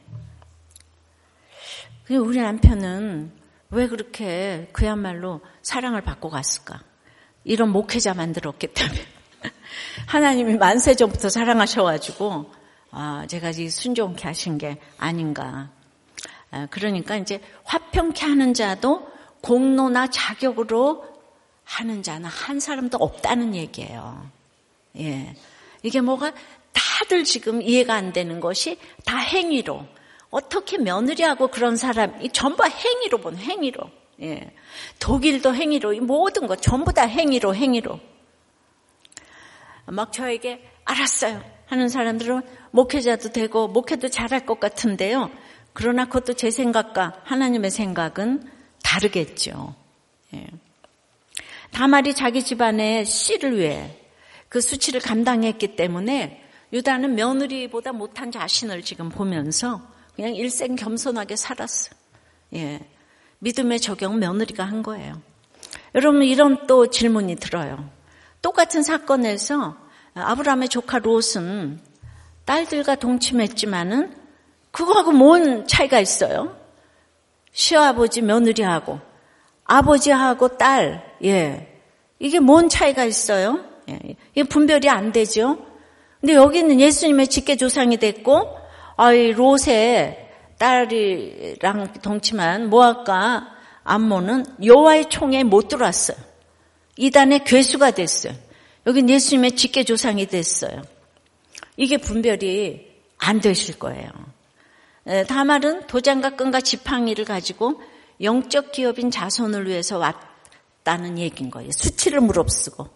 우리 남편은 왜 그렇게 그야말로 사랑을 받고 갔을까? 이런 목회자 만들었기 때문에. 하나님이 만세 전부터 사랑하셔가지고, 아, 제가 이 순종케 하신 게 아닌가. 아, 그러니까 이제 화평케 하는 자도 공로나 자격으로 하는 자는 한 사람도 없다는 얘기예요. 예. 이게 뭐가 다들 지금 이해가 안 되는 것이 다 행위로. 어떻게 며느리하고 그런 사람이 전부 행위로 본 행위로. 예. 독일도 행위로, 이 모든 것 전부 다 행위로. 막 저에게 알았어요 하는 사람들은 목회자도 되고 목회도 잘할 것 같은데요. 그러나 그것도 제 생각과 하나님의 생각은 다르겠죠. 예. 다말이 자기 집안의 씨를 위해 그 수치를 감당했기 때문에 유다는 며느리보다 못한 자신을 지금 보면서 그냥 일생 겸손하게 살았어요. 예. 믿음의 적용 며느리가 한 거예요. 여러분 이런 또 질문이 들어요. 똑같은 사건에서 아브라함의 조카 롯은 딸들과 동침했지만은 그거하고 뭔 차이가 있어요? 시아버지 며느리하고 아버지하고 딸, 예. 이게 뭔 차이가 있어요? 예. 이게 분별이 안 되죠? 근데 여기는 예수님의 직계조상이 됐고, 아이, 롯의 딸이랑 동침한 모압과 암몬은 여호와의 총에 못 들어왔어요. 이단의 괴수가 됐어요. 여긴 예수님의 직계조상이 됐어요. 이게 분별이 안 되실 거예요. 예, 다말은 도장과 끈과 지팡이를 가지고 영적 기업인 자손을 위해서 왔다는 얘기인 거예요. 수치를 무릅쓰고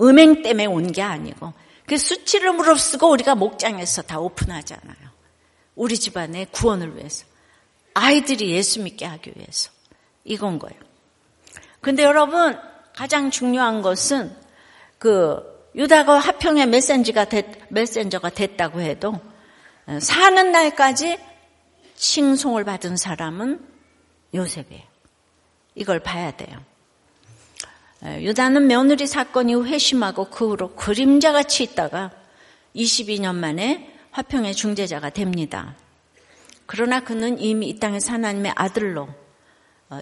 음행 때문에 온 게 아니고 그 수치를 무릅쓰고 우리가 목장에서 다 오픈하잖아요. 우리 집안의 구원을 위해서 아이들이 예수 믿게 하기 위해서 이건 거예요. 그런데 여러분 가장 중요한 것은 그 유다가 화평의 메신저가 됐다고 해도 사는 날까지 칭송을 받은 사람은 요셉이에요. 이걸 봐야 돼요. 유다는 며느리 사건 이후 회심하고 그 후로 그림자같이 있다가 22년 만에 화평의 중재자가 됩니다. 그러나 그는 이미 이 땅에서 하나님의 아들로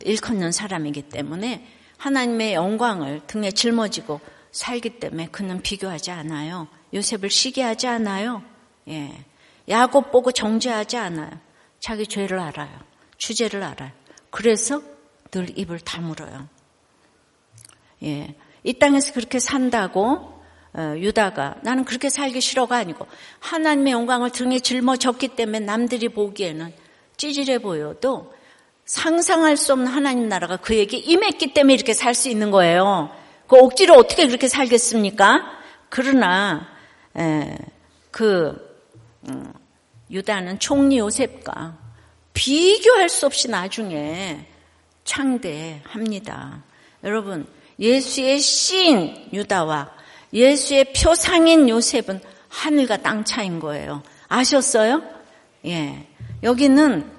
일컫는 사람이기 때문에 하나님의 영광을 등에 짊어지고 살기 때문에 그는 비교하지 않아요. 요셉을 시기하지 않아요. 예. 야곱 보고 정죄하지 않아요. 자기 죄를 알아요. 주제를 알아요. 그래서 늘 입을 다물어요. 예, 이 땅에서 그렇게 산다고 유다가 나는 그렇게 살기 싫어가 아니고 하나님의 영광을 등에 짊어졌기 때문에 남들이 보기에는 찌질해 보여도 상상할 수 없는 하나님 나라가 그에게 임했기 때문에 이렇게 살 수 있는 거예요. 그 억지로 어떻게 그렇게 살겠습니까? 그러나 그 유다는 총리 요셉과 비교할 수 없이 나중에 창대합니다. 여러분, 예수의 씨인 유다와 예수의 표상인 요셉은 하늘과 땅 차이인 거예요. 아셨어요? 예. 여기는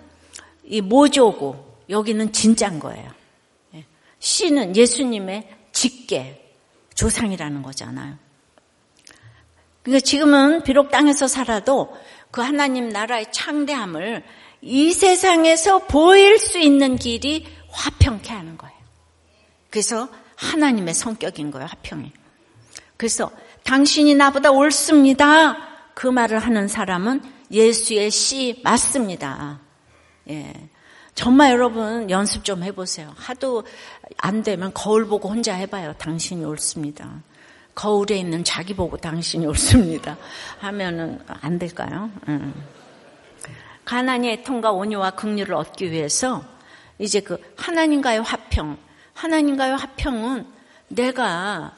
이 모조고 여기는 진짜인 거예요. 예. 씨는 예수님의 직계, 조상이라는 거잖아요. 그러니까 지금은 비록 땅에서 살아도 그 하나님 나라의 창대함을 이 세상에서 보일 수 있는 길이 화평케 하는 거예요. 그래서 하나님의 성격인 거예요, 화평이. 그래서 당신이 나보다 옳습니다. 그 말을 하는 사람은 예수의 씨 맞습니다. 예, 정말 여러분 연습 좀 해보세요. 하도 안 되면 거울 보고 혼자 해봐요. 당신이 옳습니다. 거울에 있는 자기 보고 당신이 옳습니다 하면은 안 될까요? 가나안의 애통과 온유와 긍휼을 얻기 위해서 이제 그 하나님과의 화평, 하나님과의 화평은 내가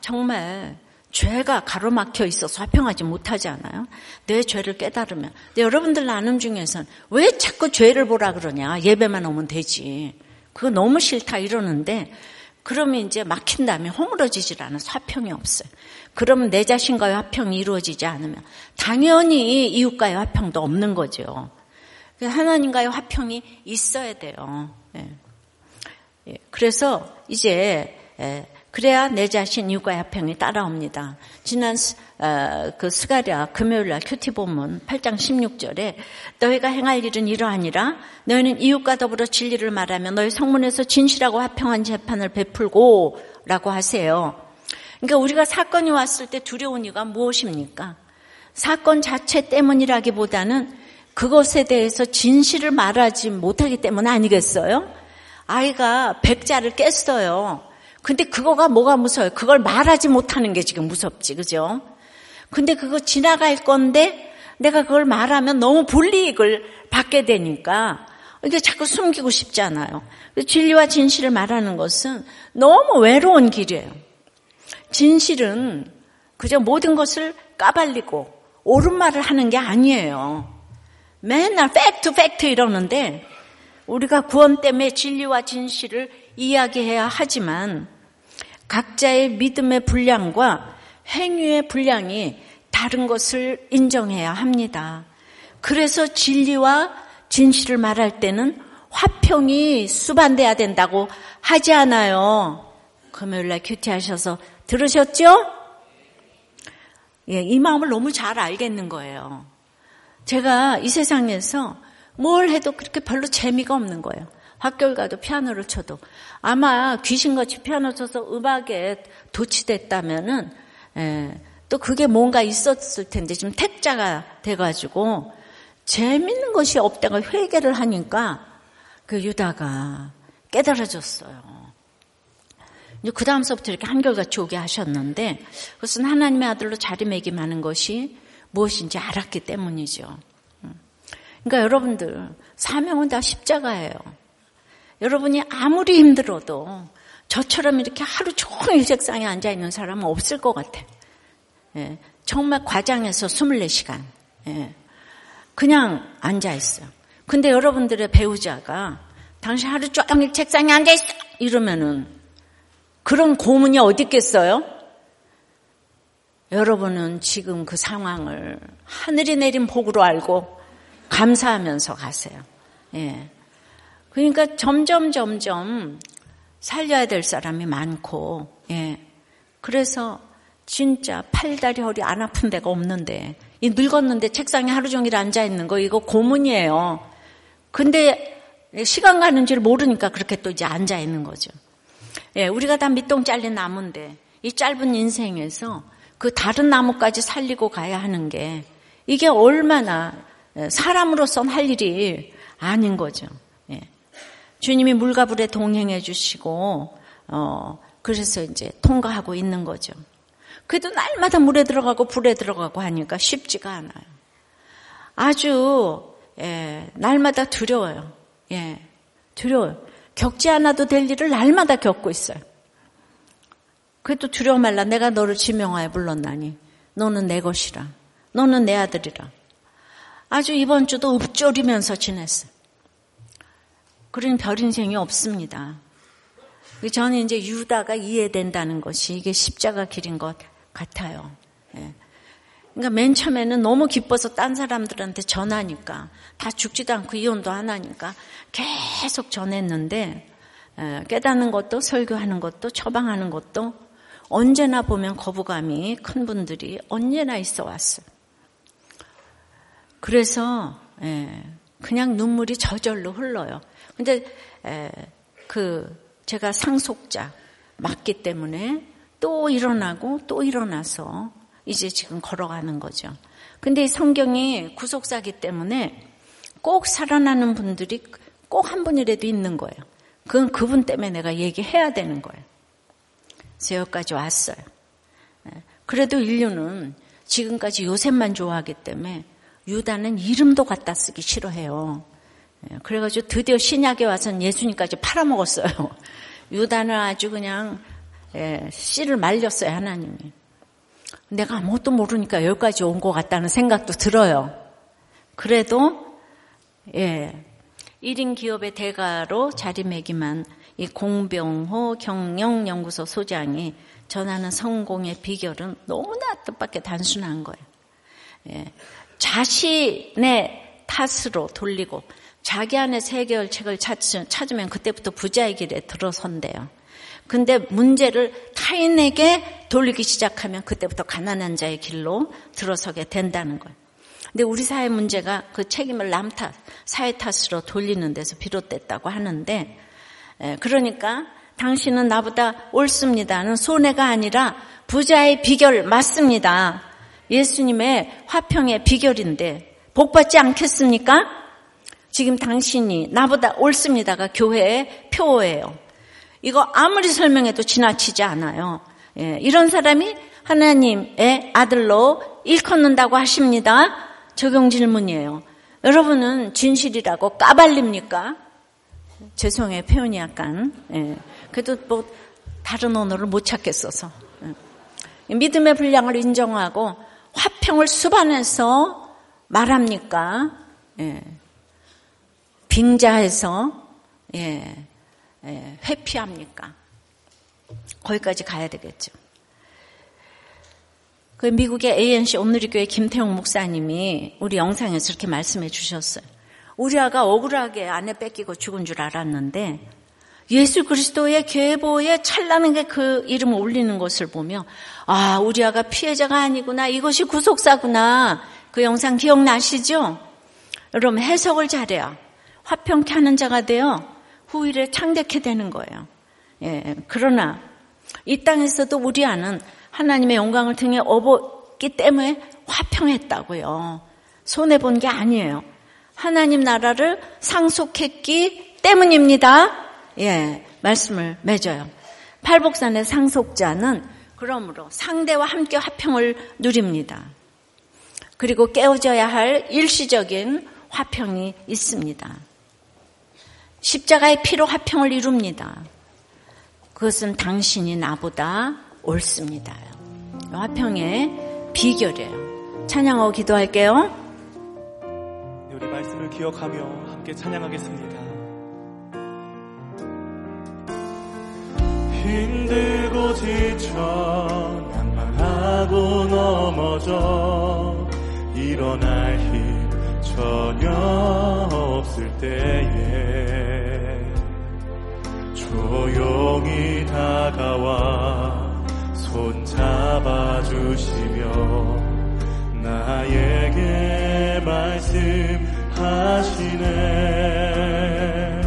정말 죄가 가로막혀 있어서 화평하지 못하지 않아요? 내 죄를 깨달으면. 근데 여러분들 나눔 중에서는 왜 자꾸 죄를 보라 그러냐? 예배만 오면 되지. 그거 너무 싫다 이러는데 그러면 이제 막힌 다음에 허물어지질 않아서 화평이 없어요. 그러면 내 자신과의 화평이 이루어지지 않으면 당연히 이웃과의 화평도 없는 거죠. 하나님과의 화평이 있어야 돼요. 그래서 이제 그래야 내 자신 이웃과의 화평이 따라옵니다. 지난 그 스가랴 금요일날 큐티 본문 8장 16절에 너희가 행할 일은 이러하니라. 너희는 이웃과 더불어 진리를 말하며 너희 성문에서 진실하고 화평한 재판을 베풀고 라고 하세요. 그러니까 우리가 사건이 왔을 때 두려운 이유가 무엇입니까? 사건 자체 때문이라기보다는 그것에 대해서 진실을 말하지 못하기 때문 아니겠어요? 아이가 백자를 깼어요. 근데 그거가 뭐가 무서워요? 그걸 말하지 못하는 게 지금 무섭지, 그죠? 근데 그거 지나갈 건데 내가 그걸 말하면 너무 불이익을 받게 되니까 이게 자꾸 숨기고 싶잖아요. 진리와 진실을 말하는 것은 너무 외로운 길이에요. 진실은 그저 모든 것을 까발리고 옳은 말을 하는 게 아니에요. 맨날 팩트 팩트 이러는데 우리가 구원 때문에 진리와 진실을 이야기해야 하지만 각자의 믿음의 분량과 행위의 분량이 다른 것을 인정해야 합니다. 그래서 진리와 진실을 말할 때는 화평이 수반돼야 된다고 하지 않아요. 금요일날 큐티하셔서 들으셨죠? 예, 이 마음을 너무 잘 알겠는 거예요. 제가 이 세상에서 뭘 해도 그렇게 별로 재미가 없는 거예요. 학교를 가도 피아노를 쳐도 아마 귀신같이 피아노 쳐서 음악에 도취됐다면은 또 그게 뭔가 있었을 텐데 지금 택자가 돼가지고 재밌는 것이 없다가 회개를 하니까 그 유다가 깨달아졌어요. 이제 그 다음서부터 이렇게 한결같이 오게 하셨는데 그것은 하나님의 아들로 자리매김하는 것이 무엇인지 알았기 때문이죠. 그러니까 여러분들 사명은 다 십자가예요. 여러분이 아무리 힘들어도 저처럼 이렇게 하루 종일 책상에 앉아있는 사람은 없을 것 같아요. 예, 정말 과장해서 24시간 예, 그냥 앉아있어요. 근데 여러분들의 배우자가 당신 하루 종일 책상에 앉아있어 이러면은 그런 고문이 어디 있겠어요? 여러분은 지금 그 상황을 하늘이 내린 복으로 알고 감사하면서 가세요. 예. 그러니까 점점 살려야 될 사람이 많고, 예. 그래서 진짜 팔, 다리, 허리 안 아픈 데가 없는데, 이 늙었는데 책상에 하루 종일 앉아있는 거, 이거 고문이에요. 근데 시간 가는 줄 모르니까 그렇게 또 이제 앉아있는 거죠. 예. 우리가 다 밑동 잘린 나무인데, 이 짧은 인생에서 그 다른 나무까지 살리고 가야 하는 게, 이게 얼마나 사람으로선 할 일이 아닌 거죠. 예. 주님이 물과 불에 동행해 주시고 그래서 이제 통과하고 있는 거죠. 그래도 날마다 물에 들어가고 불에 들어가고 하니까 쉽지가 않아요. 아주 예, 날마다 두려워요. 예, 두려워요. 겪지 않아도 될 일을 날마다 겪고 있어요. 그래도 두려워 말라. 내가 너를 지명하여 불렀나니 너는 내 것이라. 너는 내 아들이라. 아주 이번 주도 읊조리면서 지냈어요. 그런 별 인생이 없습니다. 저는 이제 유다가 이해된다는 것이 이게 십자가 길인 것 같아요. 예. 그러니까 맨 처음에는 너무 기뻐서 딴 사람들한테 전하니까 다 죽지도 않고 이혼도 안 하니까 계속 전했는데 깨닫는 것도 설교하는 것도 처방하는 것도 언제나 보면 거부감이 큰 분들이 언제나 있어 왔어요. 그래서 그냥 눈물이 저절로 흘러요. 근데 제가 상속자 맞기 때문에 또 일어나고 또 일어나서 이제 지금 걸어가는 거죠. 근데 성경이 구속사기 때문에 꼭 살아나는 분들이 꼭 한 분이라도 있는 거예요. 그건 그분 때문에 내가 얘기해야 되는 거예요. 그래서 여기까지 왔어요. 그래도 인류는 지금까지 요셉만 좋아하기 때문에 유다는 이름도 갖다 쓰기 싫어해요. 그래가지고 드디어 신약에 와서는 예수님까지 팔아먹었어요. 유다는 아주 그냥 씨를 말렸어요. 하나님이. 내가 아무것도 모르니까 여기까지 온 것 같다는 생각도 들어요. 그래도 1인 기업의 대가로 자리매김한 이 공병호 경영연구소 소장이 전하는 성공의 비결은 너무나 뜻밖의 단순한 거예요. 자신의 탓으로 돌리고 자기 안에서 해결책을 찾으면 그때부터 부자의 길에 들어선대요. 근데 문제를 타인에게 돌리기 시작하면 그때부터 가난한 자의 길로 들어서게 된다는 거예요. 근데 우리 사회 문제가 그 책임을 남 탓, 사회 탓으로 돌리는 데서 비롯됐다고 하는데, 그러니까 당신은 나보다 옳습니다는 손해가 아니라 부자의 비결 맞습니다. 예수님의 화평의 비결인데 복받지 않겠습니까? 지금 당신이 나보다 옳습니다가 교회의 표어예요. 이거 아무리 설명해도 지나치지 않아요. 이런 사람이 하나님의 아들로 일컫는다고 하십니다. 적용 질문이에요. 여러분은 진실이라고 까발립니까? 죄송해요. 표현이 약간. 그래도 뭐 다른 언어를 못 찾겠어서. 믿음의 분량을 인정하고 화평을 수반해서 말합니까? 빙자해서 회피합니까? 거기까지 가야 되겠죠. 그 미국의 ANC 온누리교회 김태용 목사님이 우리 영상에서 이렇게 말씀해 주셨어요. 우리 아가 억울하게 아내 뺏기고 죽은 줄 알았는데 예수 그리스도의 계보에 찬란하게 그 이름을 올리는 것을 보며 아, 우리 아가 피해자가 아니구나. 이것이 구속사구나. 그 영상 기억나시죠? 여러분 해석을 잘해요. 화평케 하는 자가 되어 후일에 창대케 되는 거예요. 그러나 이 땅에서도 우리 아는 하나님의 영광을 등에 업었기 때문에 화평했다고요. 손해본 게 아니에요. 하나님 나라를 상속했기 때문입니다. 말씀을 맺어요. 팔복산의 상속자는 그러므로 상대와 함께 화평을 누립니다. 그리고 깨어져야 할 일시적인 화평이 있습니다. 십자가의 피로 화평을 이룹니다. 그것은 당신이 나보다 옳습니다. 화평의 비결이에요. 찬양하고 기도할게요. 우리 말씀을 기억하며 함께 찬양하겠습니다. 힘들고 지쳐 난만하고 넘어져 일어날 힘 전혀 없을 때에 조용히 다가와 손 잡아주시며 나에게 말씀하시네.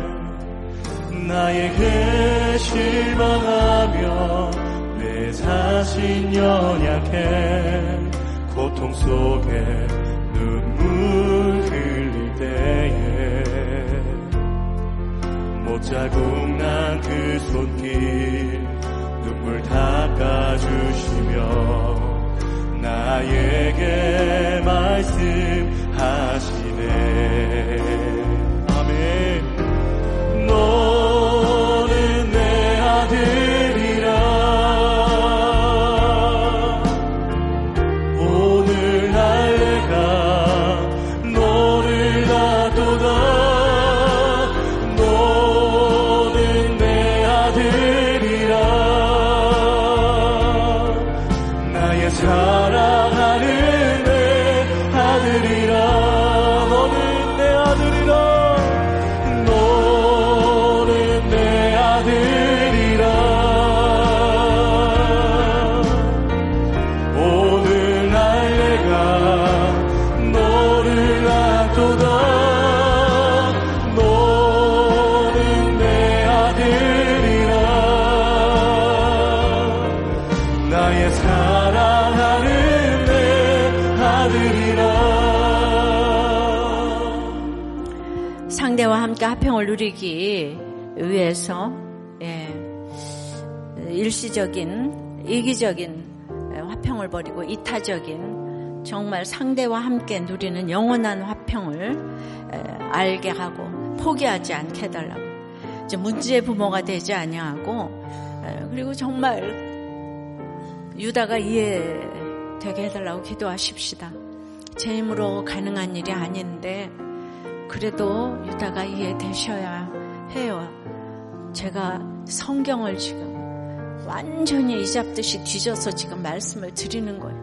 나에게 실망하며 내 자신 연약해 고통 속에 눈물 흘릴 때에 못자국 난 그 손길 눈물 닦아주시며 나에게 말씀하시네. 아멘. 너는 내 아들이라 사랑하는 내 아들이라. 상대와 함께 화평을 누리기 위해서 일시적인 이기적인 화평을 버리고 이타적인 정말 상대와 함께 누리는 영원한 화평을 알게 하고 포기하지 않게 해달라고, 이제 문제의 부모가 되지 아니하고, 그리고 정말 유다가 이해되게 해달라고 기도하십시다. 제 힘으로 가능한 일이 아닌데 그래도 유다가 이해되셔야 해요. 제가 성경을 지금 완전히 이잡듯이 뒤져서 지금 말씀을 드리는 거예요.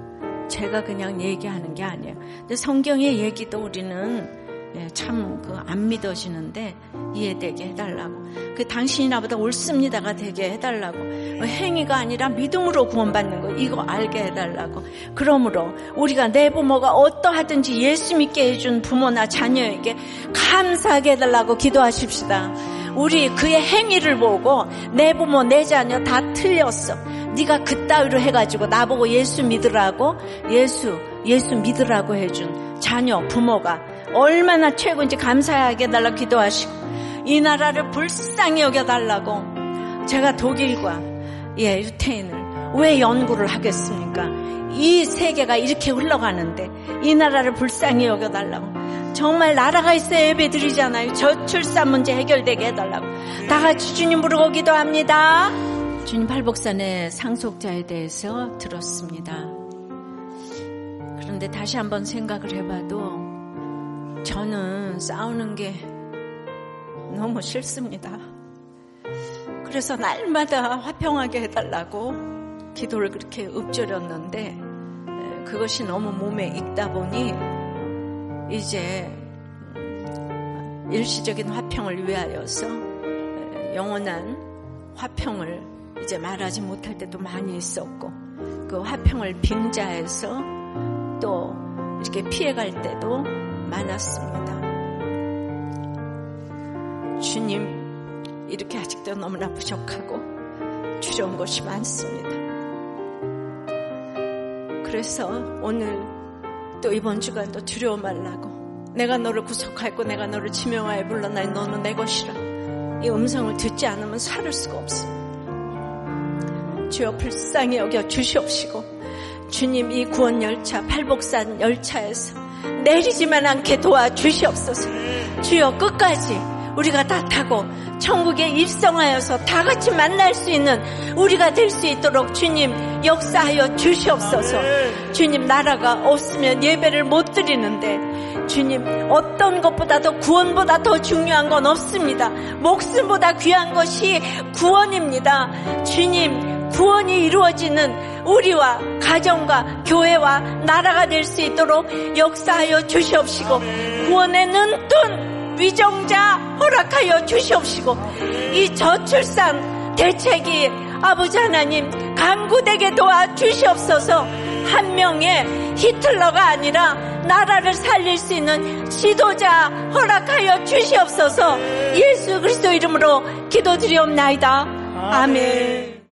제가 그냥 얘기하는 게 아니에요. 근데 성경의 얘기도 우리는 참 안 믿어지는데 이해되게 해달라고, 그 당신이 나보다 옳습니다가 되게 해달라고, 행위가 아니라 믿음으로 구원받는 거 이거 알게 해달라고. 그러므로 우리가 내 부모가 어떠하든지 예수 믿게 해준 부모나 자녀에게 감사하게 해달라고 기도하십시다. 우리 그의 행위를 보고 내 부모 내 자녀 다 틀렸어, 네가 그따위로 해가지고 나보고 예수 믿으라고 해준 자녀 부모가 얼마나 최고인지 감사하게 해달라고 기도하시고, 이 나라를 불쌍히 여겨달라고. 제가 독일과 유태인을 왜 연구를 하겠습니까? 이 세계가 이렇게 흘러가는데 이 나라를 불쌍히 여겨달라고. 정말 나라가 있어야 예배 드리잖아요. 저출산 문제 해결되게 해달라고. 다 같이 주님 부르고 기도합니다. 주님, 팔복산의 상속자에 대해서 들었습니다. 그런데 다시 한번 생각을 해봐도 저는 싸우는 게 너무 싫습니다. 그래서 날마다 화평하게 해달라고 기도를 그렇게 읊조렸는데 그것이 너무 몸에 익다 보니 이제 일시적인 화평을 위하여서 영원한 화평을 이제 말하지 못할 때도 많이 있었고, 그 화평을 빙자해서 또 이렇게 피해갈 때도 많았습니다. 주님, 이렇게 아직도 너무나 부족하고 두려운 것이 많습니다. 그래서 오늘 또 이번 주간도 두려워 말라고, 내가 너를 구속하였고 내가 너를 지명하여 불러나니 너는 내 것이라, 이 음성을 듣지 않으면 살을 수가 없습니다. 주여, 불쌍히 여겨 주시옵시고, 주님, 이 구원 열차 팔복산 열차에서 내리지만 않게 도와주시옵소서. 주여, 끝까지 우리가 다 타고 천국에 입성하여서 다 같이 만날 수 있는 우리가 될 수 있도록 주님 역사하여 주시옵소서. 주님, 나라가 없으면 예배를 못 드리는데 주님, 어떤 것보다도 구원보다 더 중요한 건 없습니다. 목숨보다 귀한 것이 구원입니다. 주님, 구원이 이루어지는 우리와 가정과 교회와 나라가 될 수 있도록 역사하여 주시옵시고, 구원의 눈뜬 위정자 허락하여 주시옵시고, 이 저출산 대책이 아버지 하나님 간구되게 도와주시옵소서. 한 명의 히틀러가 아니라 나라를 살릴 수 있는 지도자 허락하여 주시옵소서. 예수 그리스도 이름으로 기도드리옵나이다. 아멘.